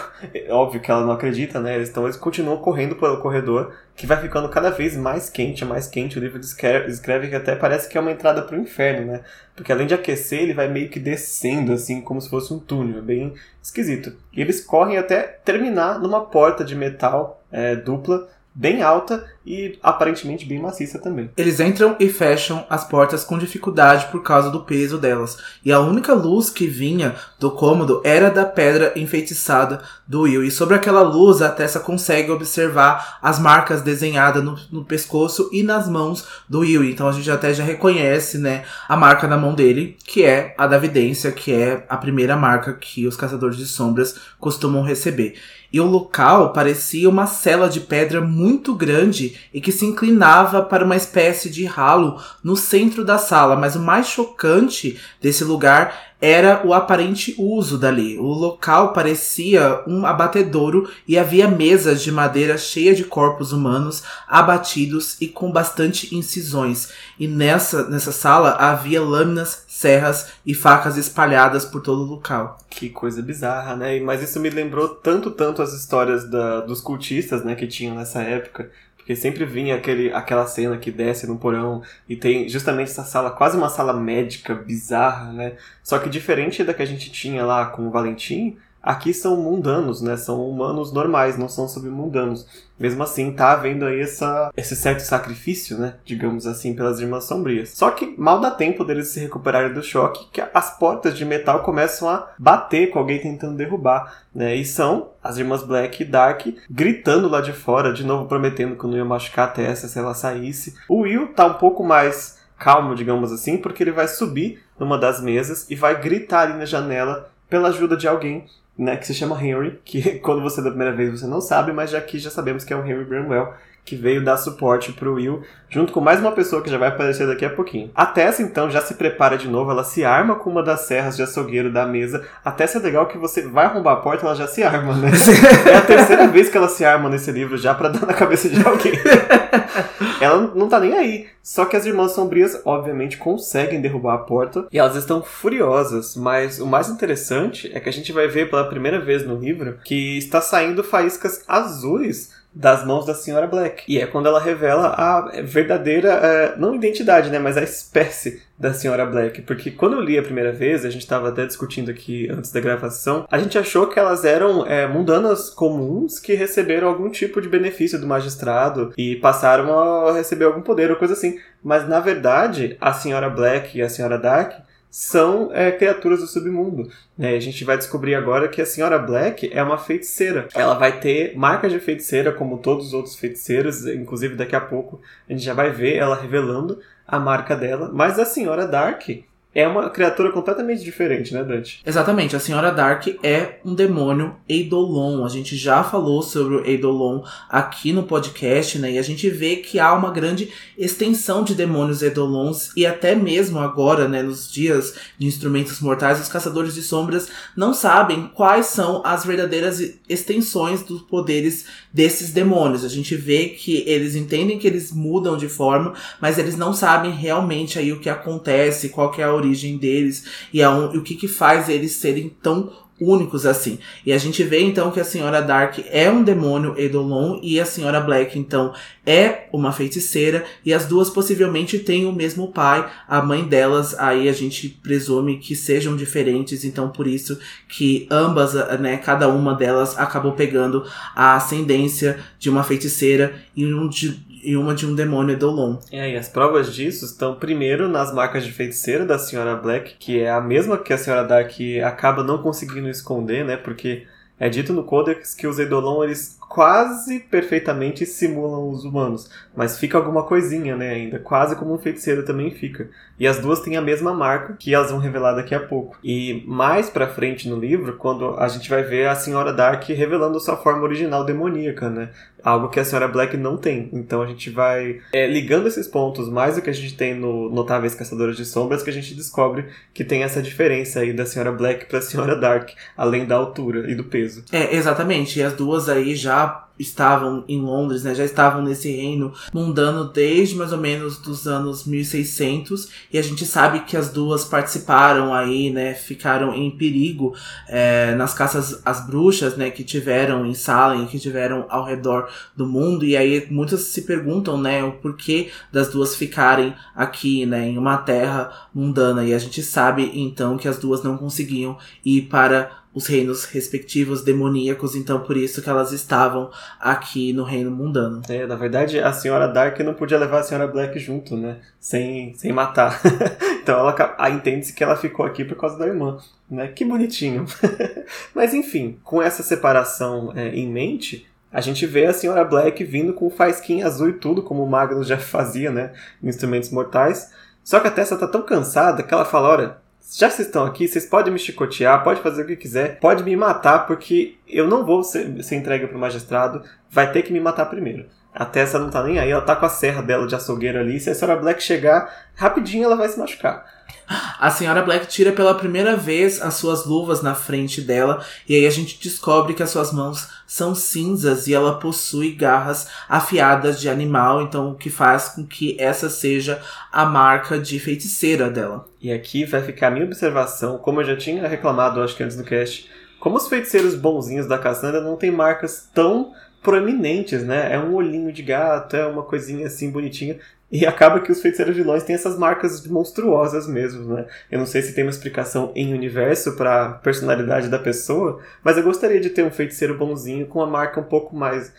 Óbvio que ela não acredita, né? Então eles continuam correndo pelo corredor, que vai ficando cada vez mais quente, mais quente. O livro descreve que até parece que é uma entrada pro inferno, né? Porque além de aquecer, ele vai meio que descendo, assim, como se fosse um túnel. É bem esquisito. E eles correm até terminar numa porta de metal dupla, bem alta e aparentemente bem maciça também. Eles entram e fecham as portas com dificuldade por causa do peso delas. E a única luz que vinha do cômodo era da pedra enfeitiçada do Will. E sobre aquela luz, a Tessa consegue observar as marcas desenhadas no pescoço e nas mãos do Will. Então a gente até já reconhece, né, a marca na mão dele, que é a da vidência, que é a primeira marca que os Caçadores de Sombras costumam receber. E o local parecia uma cela de pedra muito grande e que se inclinava para uma espécie de ralo no centro da sala. Mas o mais chocante desse lugar era o aparente uso dali. O local parecia um abatedouro e havia mesas de madeira cheias de corpos humanos abatidos e com bastante incisões. E nessa sala havia lâminas, serras e facas espalhadas por todo o local. Que coisa bizarra, né? Mas isso me lembrou tanto as histórias dos cultistas, né, que tinham nessa época. Porque sempre vinha aquela cena que desce no porão e tem justamente essa sala, quase uma sala médica, bizarra, né? Só que diferente da que a gente tinha lá com o Valentim, aqui são mundanos, né? São humanos normais, não são submundanos. Mesmo assim, tá havendo aí esse certo sacrifício, né? Digamos assim, pelas Irmãs Sombrias. Só que mal dá tempo deles se recuperarem do choque, que as portas de metal começam a bater com alguém tentando derrubar, né? E são as Irmãs Black e Dark gritando lá de fora, de novo prometendo que não ia machucar a Tessa se ela saísse. O Will tá um pouco mais calmo, digamos assim, porque ele vai subir numa das mesas e vai gritar ali na janela pela ajuda de alguém, né, que se chama Henry, que quando você da primeira vez você não sabe, mas já sabemos que é o Henry Bramwell, que veio dar suporte pro Will, junto com mais uma pessoa que já vai aparecer daqui a pouquinho. A Tessa, então, já se prepara de novo, ela se arma com uma das serras de açougueiro da mesa. A Tessa é legal que você vai arrombar a porta, ela já se arma, né? É a terceira vez que ela se arma nesse livro, já pra dar na cabeça de alguém. Ela não tá nem aí. Só que as Irmãs Sombrias, obviamente, conseguem derrubar a porta, e elas estão furiosas, mas o mais interessante é que a gente vai ver pela primeira vez no livro que está saindo faíscas azuis das mãos da Senhora Black. E é quando ela revela a verdadeira, não identidade, né, mas a espécie da Senhora Black. Porque quando eu li a primeira vez, a gente estava até discutindo aqui antes da gravação, a gente achou que elas eram mundanas comuns que receberam algum tipo de benefício do magistrado e passaram a receber algum poder ou coisa assim. Mas, na verdade, a Senhora Black e a Senhora Dark são criaturas do submundo, né? A gente vai descobrir agora que a Senhora Black é uma feiticeira. Ela vai ter marcas de feiticeira, como todos os outros feiticeiros. Inclusive, daqui a pouco, a gente já vai ver ela revelando a marca dela. Mas a Senhora Dark é uma criatura completamente diferente, né, Dante? Exatamente. A Senhora Dark é um demônio Eidolon. A gente já falou sobre o Eidolon aqui no podcast, né? E a gente vê que há uma grande extensão de demônios Eidolons. E até mesmo agora, né, nos dias de Instrumentos Mortais, os Caçadores de Sombras não sabem quais são as verdadeiras extensões dos poderes desses demônios. A gente vê que eles entendem que eles mudam de forma, mas eles não sabem realmente aí o que acontece, qual que é a origem deles e o que faz eles serem tão únicos assim. E a gente vê então que a Senhora Dark é um demônio Eidolon e a Senhora Black então é uma feiticeira, e as duas possivelmente têm o mesmo pai. A mãe delas aí a gente presume que sejam diferentes, então por isso que ambas, né, cada uma delas acabou pegando a ascendência de uma feiticeira e uma de um demônio Eidolon. E as provas disso estão primeiro nas marcas de feiticeira da Senhora Black, que é a mesma que a Senhora Dark acaba não conseguindo esconder, né? Porque é dito no Codex que os Eidolon, eles quase perfeitamente simulam os humanos, mas fica alguma coisinha, né, ainda, quase como um feiticeiro também fica. E as duas têm a mesma marca, que elas vão revelar daqui a pouco. E mais pra frente no livro, quando a gente vai ver a Senhora Dark revelando sua forma original demoníaca, né, algo que a Senhora Black não tem. Então a gente vai ligando esses pontos, mais do que a gente tem no Notáveis Caçadoras de Sombras, que a gente descobre que tem essa diferença aí da Senhora Black pra Senhora Dark, além da altura e do peso. Exatamente, e as duas aí já estavam em Londres, né? Já estavam nesse reino mundano desde mais ou menos dos anos 1600, e a gente sabe que as duas participaram aí, né? Ficaram em perigo nas caças às bruxas, né? Que tiveram em Salem, que tiveram ao redor do mundo, e aí muitas se perguntam, né? O porquê das duas ficarem aqui, né? Em uma terra mundana, e a gente sabe então que as duas não conseguiam ir para os reinos respectivos demoníacos, então por isso que elas estavam aqui no reino mundano. Na verdade, a Senhora Dark não podia levar a Senhora Black junto, né? Sem matar. Então ela entende-se que ela ficou aqui por causa da irmã, né? Que bonitinho. Mas enfim, com essa separação em mente, a gente vê a Senhora Black vindo com o faisquinho azul e tudo, como o Magnus já fazia, né? Em Instrumentos Mortais. Só que a Tessa tá tão cansada que ela fala, olha, já vocês estão aqui, vocês podem me chicotear, pode fazer o que quiser, pode me matar, porque eu não vou ser entregue pro magistrado, vai ter que me matar primeiro. A Tessa não tá nem aí, ela tá com a serra dela de açougueiro ali, se a Senhora Black chegar, rapidinho ela vai se machucar. A Senhora Black tira pela primeira vez as suas luvas na frente dela, e aí a gente descobre que as suas mãos são cinzas e ela possui garras afiadas de animal, então o que faz com que essa seja a marca de feiticeira dela. E aqui vai ficar a minha observação, como eu já tinha reclamado, acho que antes do cast, como os feiticeiros bonzinhos da Cassandra não têm marcas tão proeminentes, né? É um olhinho de gato, é uma coisinha assim bonitinha. E acaba que os feiticeiros vilões têm essas marcas monstruosas mesmo, né? Eu não sei se tem uma explicação em universo pra personalidade da pessoa, mas eu gostaria de ter um feiticeiro bonzinho com uma marca um pouco mais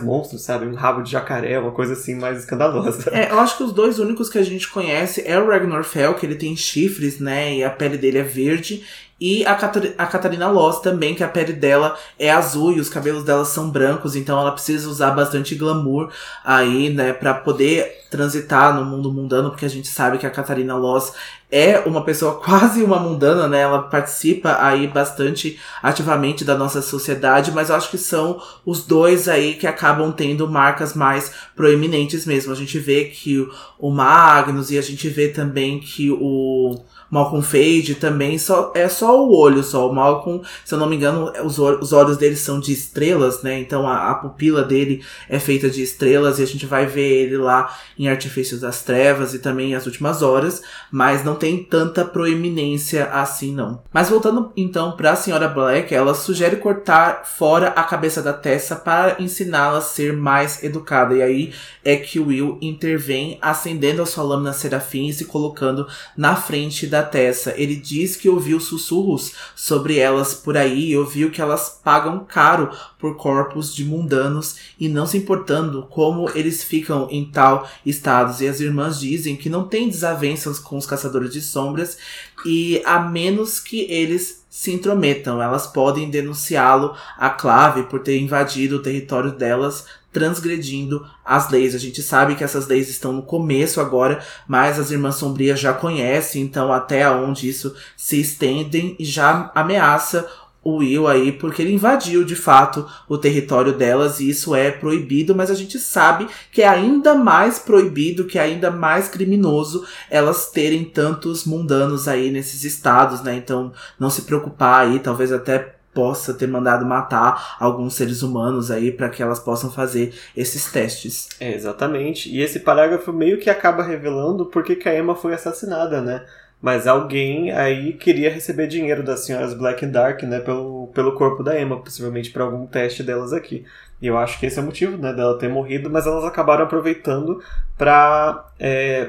monstro, sabe? Um rabo de jacaré, uma coisa assim mais escandalosa. Eu acho que os dois únicos que a gente conhece é o Ragnar Fell, que ele tem chifres, né? E a pele dele é verde. E a Catarina Loss também, que a pele dela é azul e os cabelos dela são brancos, então ela precisa usar bastante glamour aí, né, pra poder transitar no mundo mundano, porque a gente sabe que a Catarina Loss é uma pessoa quase uma mundana, né? Ela participa aí bastante ativamente da nossa sociedade, mas eu acho que são os dois aí que acabam tendo marcas mais proeminentes mesmo. A gente vê que o Magnus e a gente vê também que o Malcolm Fade também é só o olho, só o Malcolm, se eu não me engano, os olhos dele são de estrelas, né? Então a pupila dele é feita de estrelas e a gente vai ver ele lá em Artifício das Trevas e também em As Últimas Horas, mas não tem tanta proeminência assim, não. Mas voltando então para a Senhora Black, ela sugere cortar fora a cabeça da Tessa para ensiná-la a ser mais educada. E aí é que Will intervém, acendendo a sua lâmina Serafim e se colocando na frente da Tessa. Ele diz que ouviu sussurros sobre elas por aí e ouviu que elas pagam caro por corpos de mundanos e não se importando como eles ficam em tal estado. E as irmãs dizem que não tem desavenças com os Caçadores de Sombras e a menos que eles se intrometam, elas podem denunciá-lo a Clave por ter invadido o território delas, transgredindo as leis. A gente sabe que essas leis estão no começo agora, mas as Irmãs Sombrias já conhecem, então até onde isso se estendem e já ameaça o Will aí, porque ele invadiu, de fato, o território delas, e isso é proibido, mas a gente sabe que é ainda mais proibido, que é ainda mais criminoso elas terem tantos mundanos aí nesses estados, né? Então, não se preocupar aí, talvez até possa ter mandado matar alguns seres humanos aí para que elas possam fazer esses testes. É, exatamente. E esse parágrafo meio que acaba revelando por que a Emma foi assassinada, né? Mas alguém aí queria receber dinheiro das senhoras Black and Dark, né, pelo corpo da Emma, possivelmente para algum teste delas aqui. E eu acho que esse é o motivo, né, dela ter morrido, mas elas acabaram aproveitando para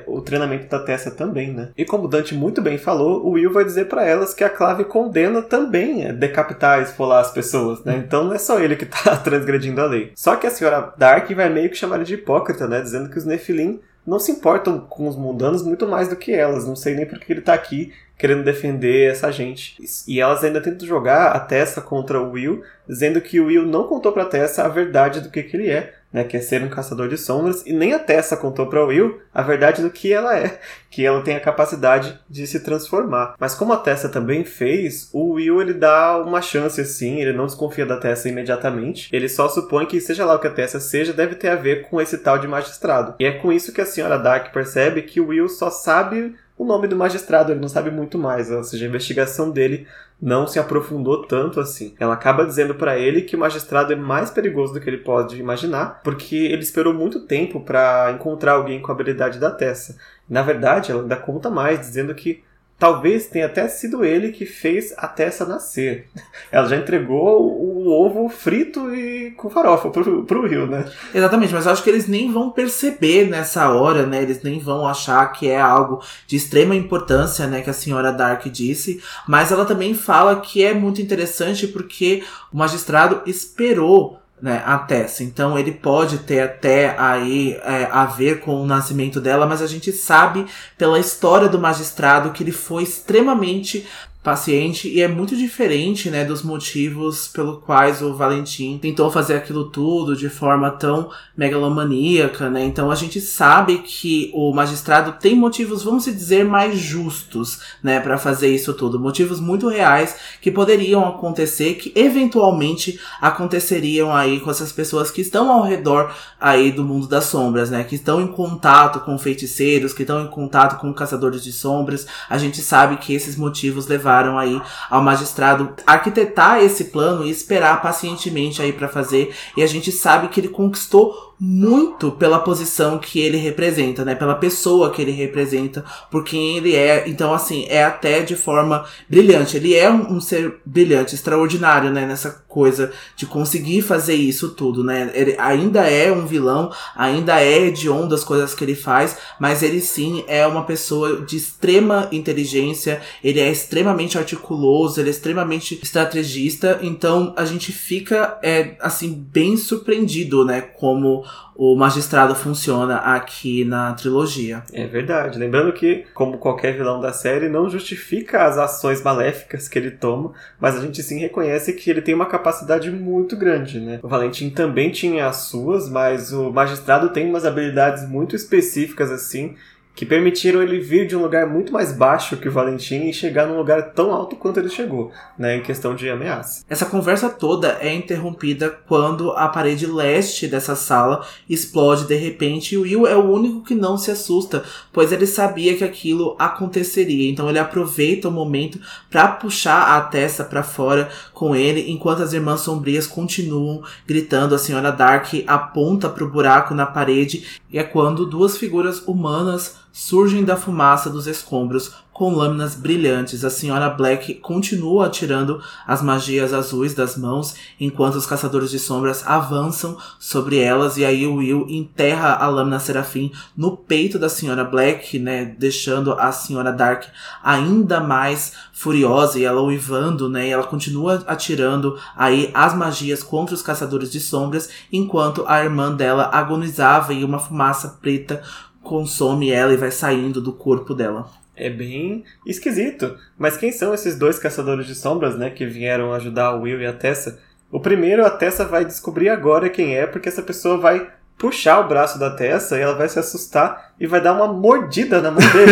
o treinamento da Tessa também, né. E como o Dante muito bem falou, o Will vai dizer para elas que a Clave condena também decapitar e esfolar as pessoas, né, então não é só ele que tá transgredindo a lei. Só que a senhora Dark vai meio que chamar ele de hipócrita, né, dizendo que os Nephilim não se importam com os mundanos muito mais do que elas. Não sei nem por que ele tá aqui querendo defender essa gente. E elas ainda tentam jogar a Tessa contra o Will, dizendo que o Will não contou pra Tessa a verdade do que ele é, né, que é ser um caçador de sombras, e nem a Tessa contou pra Will a verdade do que ela é, que ela tem a capacidade de se transformar. Mas como a Tessa também fez, o Will, ele dá uma chance, assim, ele não desconfia da Tessa imediatamente, ele só supõe que seja lá o que a Tessa seja, deve ter a ver com esse tal de magistrado. E é com isso que a senhora Dark percebe que o Will só sabe o nome do magistrado, ele não sabe muito mais, ou seja, a investigação dele não se aprofundou tanto assim. Ela acaba dizendo pra ele que o magistrado é mais perigoso do que ele pode imaginar, porque ele esperou muito tempo pra encontrar alguém com a habilidade da Tessa. Na verdade, ela ainda conta mais, dizendo que talvez tenha até sido ele que fez a Tessa nascer. Ela já entregou o ovo frito e com farofa pro Will, né? Exatamente, mas eu acho que eles nem vão perceber nessa hora, né? Eles nem vão achar que é algo de extrema importância, né? Que a senhora Dark disse. Mas ela também fala que é muito interessante porque o magistrado esperou, né, a Tessa, então ele pode ter até aí a ver com o nascimento dela, mas a gente sabe pela história do magistrado que ele foi extremamente paciente e é muito diferente, né, dos motivos pelos quais o Valentim tentou fazer aquilo tudo de forma tão megalomaníaca, né? Então a gente sabe que o magistrado tem motivos, vamos dizer, mais justos, né, para fazer isso tudo, motivos muito reais que poderiam acontecer, que eventualmente aconteceriam aí com essas pessoas que estão ao redor aí do mundo das sombras, né, que estão em contato com feiticeiros, que estão em contato com caçadores de sombras. A gente sabe que esses motivos levaram aí ao magistrado arquitetar esse plano e esperar pacientemente aí pra fazer, e a gente sabe que ele conquistou muito pela posição que ele representa, né, pela pessoa que ele representa, por quem ele é. Então, assim, é até de forma brilhante. Ele é um ser brilhante, extraordinário, né, nessa coisa de conseguir fazer isso tudo, né. Ele ainda é um vilão, ainda é hediondo as coisas que ele faz, mas ele sim é uma pessoa de extrema inteligência, ele é extremamente articuloso, ele é extremamente estrategista. Então a gente fica, assim, bem surpreendido, né, como o magistrado funciona aqui na trilogia. É verdade. Lembrando que, como qualquer vilão da série, não justifica as ações maléficas que ele toma, mas a gente sim reconhece que ele tem uma capacidade muito grande, né? O Valentim também tinha as suas, mas o magistrado tem umas habilidades muito específicas, assim, que permitiram ele vir de um lugar muito mais baixo que o Valentim e chegar num lugar tão alto quanto ele chegou, né, em questão de ameaça. Essa conversa toda é interrompida quando a parede leste dessa sala explode de repente, e o Will é o único que não se assusta, pois ele sabia que aquilo aconteceria. Então ele aproveita o momento para puxar a Tessa para fora com ele, enquanto as Irmãs Sombrias continuam gritando. A senhora Dark aponta pro buraco na parede, e é quando duas figuras humanas surgem da fumaça dos escombros com lâminas brilhantes. A Senhora Black continua atirando as magias azuis das mãos enquanto os Caçadores de Sombras avançam sobre elas, e aí o Will enterra a lâmina Serafim no peito da Senhora Black, né, deixando a Senhora Dark ainda mais furiosa, e ela uivando, né, e ela continua atirando aí as magias contra os Caçadores de Sombras enquanto a irmã dela agonizava e uma fumaça preta consome ela e vai saindo do corpo dela. É bem esquisito. Mas quem são esses dois Caçadores de Sombras, né, que vieram ajudar o Will e a Tessa? O primeiro, a Tessa vai descobrir agora quem é, porque essa pessoa vai puxar o braço da Tessa e ela vai se assustar e vai dar uma mordida na mão dele.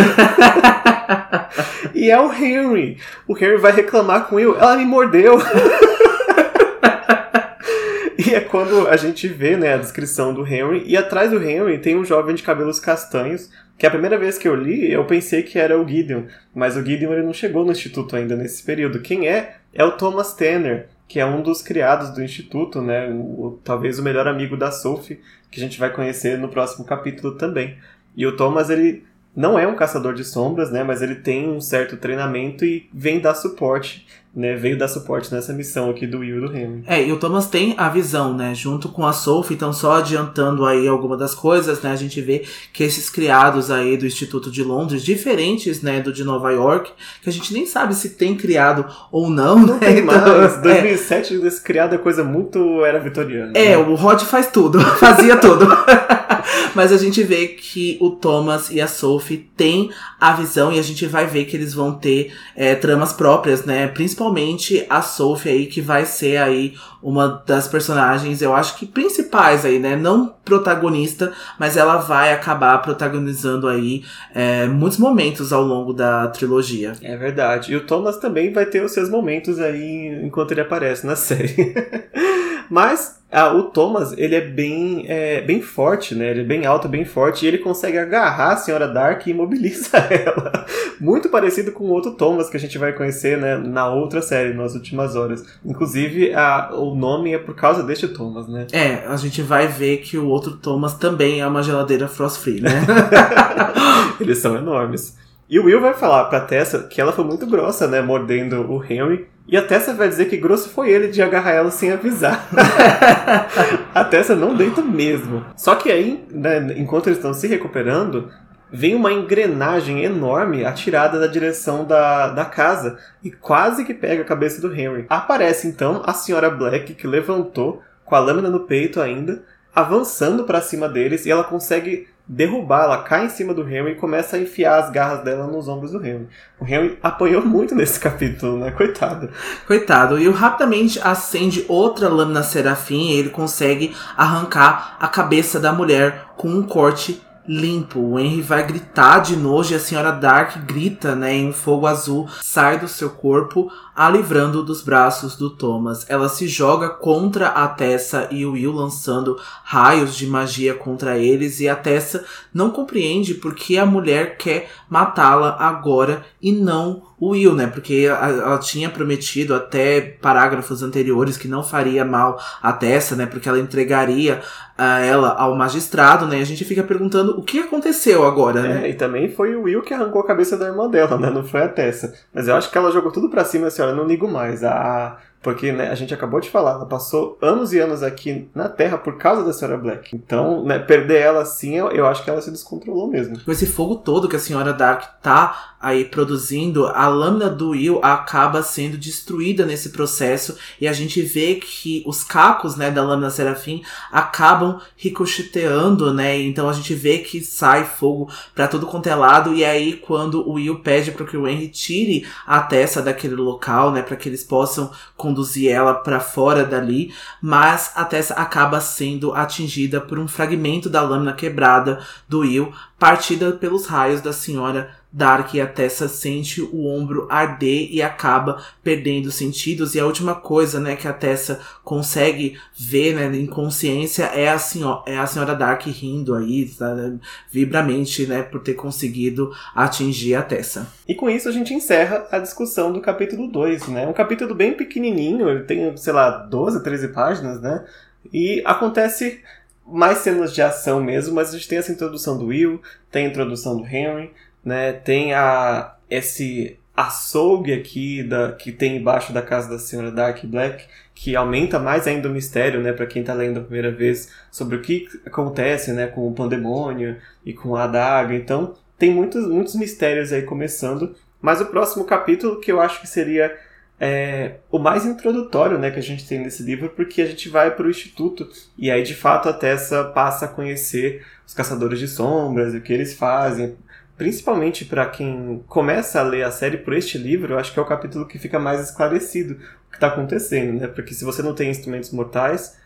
E é o Henry. O Henry vai reclamar com o Will. Ela me mordeu. E é quando a gente vê, né, a descrição do Henry. E atrás do Henry tem um jovem de cabelos castanhos, que a primeira vez que eu li, eu pensei que era o Gideon. Mas o Gideon ele não chegou no Instituto ainda nesse período. Quem é? É o Thomas Tanner, que é um dos criados do Instituto, né? Talvez o melhor amigo da Sophie, que a gente vai conhecer no próximo capítulo também. E o Thomas, ele não é um caçador de sombras, né? Mas ele tem um certo treinamento e vem dar suporte. Né, veio dar suporte nessa missão aqui do Will e do Henry. É, e o Thomas tem a visão, né, junto com a Sophie. Então, só adiantando aí alguma das coisas, né, a gente vê que esses criados aí do Instituto de Londres, diferentes, né, do de Nova York, que a gente nem sabe se tem criado ou não, né? Não tem mais. 2007, esse criado é coisa muito era vitoriana. É, né? O Rod faz tudo, fazia tudo. Mas a gente vê que o Thomas e a Sophie têm a visão e a gente vai ver que eles vão ter tramas próprias, né, principalmente a Sophie aí, que vai ser aí uma das personagens, eu acho que principais aí, né, não protagonista, mas ela vai acabar protagonizando aí muitos momentos ao longo da trilogia. É verdade, e o Thomas também vai ter os seus momentos aí enquanto ele aparece na série. Mas o Thomas, ele é bem forte, né? Ele é bem alto, bem forte, e ele consegue agarrar a Senhora Dark e imobiliza ela. Muito parecido com o outro Thomas que a gente vai conhecer, né, na outra série, nas Últimas Horas. Inclusive, o nome é por causa deste Thomas, né? É, a gente vai ver que o outro Thomas também é uma geladeira frost-free, né? Eles são enormes. E o Will vai falar pra Tessa que ela foi muito grossa, né, mordendo o Henry. E a Tessa vai dizer que grosso foi ele de agarrar ela sem avisar. A Tessa não deita mesmo. Só que aí, né, enquanto eles estão se recuperando, vem uma engrenagem enorme atirada na direção da casa e quase que pega a cabeça do Henry. Aparece então a Senhora Black, que levantou com a lâmina no peito ainda, avançando pra cima deles, e ela consegue derrubar, ela cai em cima do Henry e começa a enfiar as garras dela nos ombros do Henry. O Henry apanhou muito nesse capítulo, né? Coitado. E rapidamente acende outra lâmina Serafim e ele consegue arrancar a cabeça da mulher com um corte limpo. O Henry vai gritar de nojo e a Senhora Dark grita, né, em um fogo azul, sai do seu corpo, a livrando dos braços do Thomas. Ela se joga contra a Tessa e o Will, lançando raios de magia contra eles, e a Tessa não compreende porque a mulher quer matá-la agora e não o Will, né, porque ela tinha prometido até parágrafos anteriores que não faria mal a Tessa, né, porque ela entregaria ela ao magistrado, né, e a gente fica perguntando o que aconteceu agora, né. E também foi o Will que arrancou a cabeça da irmã dela, né, não foi a Tessa, mas eu acho que ela jogou tudo pra cima, assim, eu não ligo mais, porque, né, a gente acabou de falar, ela passou anos e anos aqui na Terra por causa da Senhora Black. Então, né, perder ela assim, eu acho que ela se descontrolou mesmo. Com esse fogo todo que a Senhora Dark tá aí produzindo, a lâmina do Will acaba sendo destruída nesse processo, e a gente vê que os cacos, né, da lâmina Serafim acabam ricocheteando, né, então a gente vê que sai fogo pra tudo quanto é lado, e aí quando o Will pede para que o Henry tire a Tessa daquele local, né, pra que eles possam conduzir ela pra fora dali, mas a Tessa acaba sendo atingida por um fragmento da lâmina quebrada do Will, partida pelos raios da Senhora Dark, e a Tessa sente o ombro arder e acaba perdendo os sentidos. E a última coisa, né, que a Tessa consegue ver, né, em consciência é a Senhora Dark rindo aí, tá, vibramente, né, por ter conseguido atingir a Tessa. E com isso a gente encerra a discussão do capítulo 2, né? Um capítulo bem pequenininho, ele tem, sei lá, 12, 13 páginas, né? E acontece mais cenas de ação mesmo, mas a gente tem essa introdução do Will, tem a introdução do Henry, né? Tem esse açougue aqui que tem embaixo da casa da senhora Dark e Black, que aumenta mais ainda o mistério, né, para quem tá lendo a primeira vez, sobre o que acontece, né, com o pandemônio e com a adaga. Então tem muitos mistérios aí começando, mas o próximo capítulo, que eu acho que seria o mais introdutório, né, que a gente tem nesse livro, porque a gente vai para o Instituto e aí de fato a Tessa passa a conhecer os Caçadores de Sombras e o que eles fazem. Principalmente para quem começa a ler a série por este livro, eu acho que é o capítulo que fica mais esclarecido o que está acontecendo, né? Porque se você não tem instrumentos mortais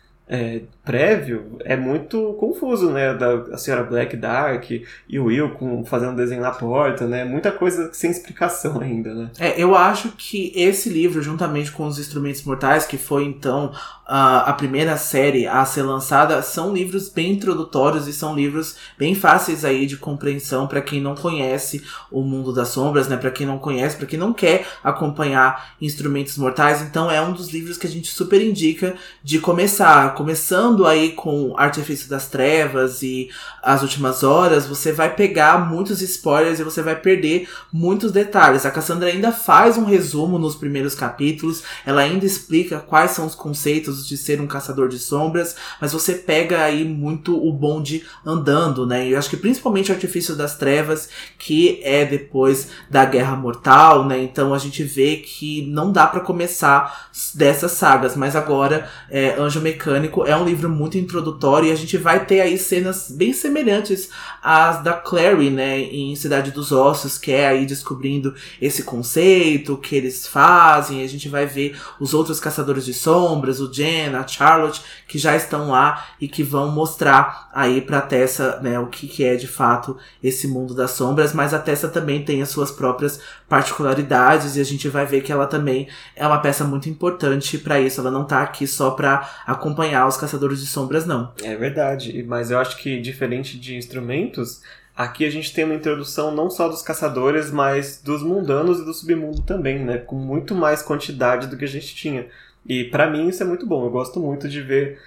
prévio, é muito confuso, né? A senhora Black, Dark e o Will fazendo desenho na porta, né? Muita coisa sem explicação ainda, né? Eu acho que esse livro, juntamente com os Instrumentos Mortais, que foi então a primeira série a ser lançada, são livros bem introdutórios e são livros bem fáceis aí de compreensão para quem não conhece o mundo das sombras, né? Para quem não conhece, para quem não quer acompanhar Instrumentos Mortais. Então é um dos livros que a gente super indica de começar. Começando aí com Artifício das Trevas e As Últimas Horas, você vai pegar muitos spoilers e você vai perder muitos detalhes. A Cassandra ainda faz um resumo nos primeiros capítulos, ela ainda explica quais são os conceitos de ser um caçador de sombras, mas você pega aí muito o bonde andando, né? E eu acho que principalmente o Artifício das Trevas, que é depois da Guerra Mortal, né? Então a gente vê que não dá pra começar dessas sagas, mas agora Anjo Mecânico é um livro muito introdutório e a gente vai ter aí cenas bem semelhantes às da Clary, né? Em Cidade dos Ossos, que é aí descobrindo esse conceito, o que eles fazem, a gente vai ver os outros caçadores de sombras, o Jen, a Charlotte, que já estão lá e que vão mostrar aí pra Tessa, né, o que é de fato esse mundo das sombras, mas a Tessa também tem as suas próprias particularidades e a gente vai ver que ela também é uma peça muito importante pra isso, ela não tá aqui só pra acompanhar os caçadores de sombras, não. É verdade, mas eu acho que diferente de Instrumentos, aqui a gente tem uma introdução não só dos caçadores, mas dos mundanos e do submundo também, né, com muito mais quantidade do que a gente tinha. E pra mim isso é muito bom, eu gosto muito de ver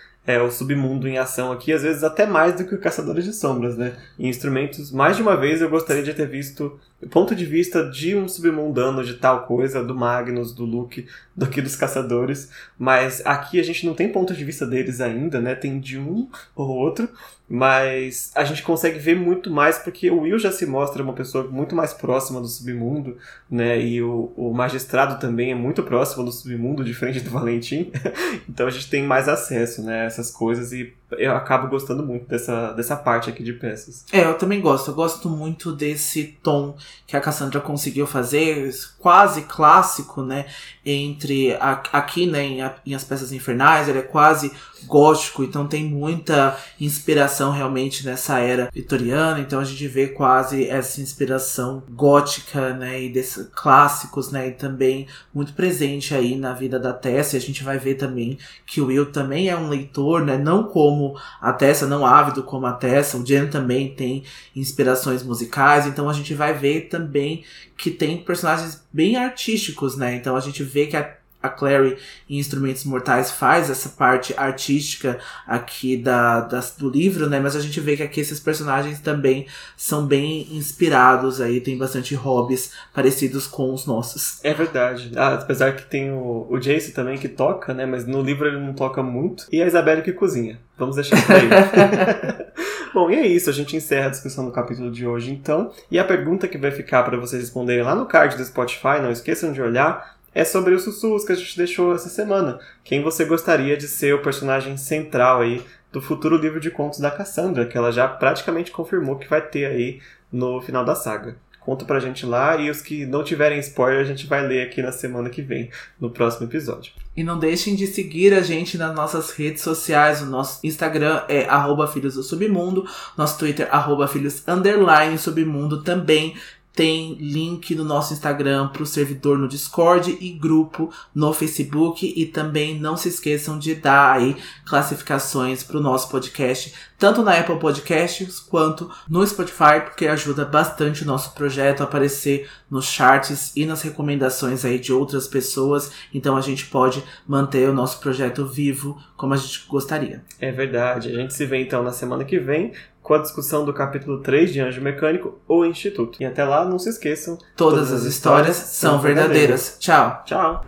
o submundo em ação aqui, às vezes até mais do que o Caçadores de Sombras, né? Em Instrumentos, mais de uma vez eu gostaria de ter visto o ponto de vista de um submundano de tal coisa, do Magnus, do Luke, do que dos caçadores, mas aqui a gente não tem ponto de vista deles ainda, né? Tem de um ou outro, mas a gente consegue ver muito mais, porque o Will já se mostra uma pessoa muito mais próxima do submundo, né? E o magistrado também é muito próximo do submundo, diferente do Valentim. Então a gente tem mais acesso, né, a essas coisas, e eu acabo gostando muito dessa parte aqui de peças. Eu também gosto. Eu gosto muito desse tom que a Cassandra conseguiu fazer, quase clássico, né? Entre aqui, né, em As Peças Infernais, ele é quase gótico, então tem muita inspiração realmente nessa era vitoriana, então a gente vê quase essa inspiração gótica, né, e desses clássicos, né, e também muito presente aí na vida da Tessa. E a gente vai ver também que o Will também é um leitor, né, não como a Tessa, não ávido como a Tessa, o Jen também tem inspirações musicais, então a gente vai ver também que tem personagens bem artísticos, né, então a gente vê que a Clary em Instrumentos Mortais faz essa parte artística aqui do livro, né? Mas a gente vê que aqui esses personagens também são bem inspirados aí, tem bastante hobbies parecidos com os nossos. É verdade. Apesar que tem o Jace também que toca, né? Mas no livro ele não toca muito. E a Isabelle que cozinha. Vamos deixar isso aí. Bom, e é isso. A gente encerra a discussão do capítulo de hoje, então. E a pergunta que vai ficar para vocês responderem lá no card do Spotify, não esqueçam de olhar, é sobre os sussurros que a gente deixou essa semana. Quem você gostaria de ser o personagem central aí do futuro livro de contos da Cassandra, que ela já praticamente confirmou que vai ter aí no final da saga. Conta pra gente lá, e os que não tiverem spoiler a gente vai ler aqui na semana que vem, no próximo episódio. E não deixem de seguir a gente nas nossas redes sociais. O nosso Instagram é @filhosdosubmundo, nosso Twitter @filhos_submundo, também tem link no nosso Instagram pro servidor no Discord e grupo no Facebook. E também não se esqueçam de dar aí classificações pro nosso podcast, tanto na Apple Podcasts quanto no Spotify, porque ajuda bastante o nosso projeto a aparecer nos charts e nas recomendações aí de outras pessoas. Então a gente pode manter o nosso projeto vivo como a gente gostaria. É verdade. A gente se vê então na semana que vem com a discussão do capítulo 3 de Anjo Mecânico ou Instituto. E até lá, não se esqueçam... Todas as histórias são verdadeiras. Tchau. Tchau.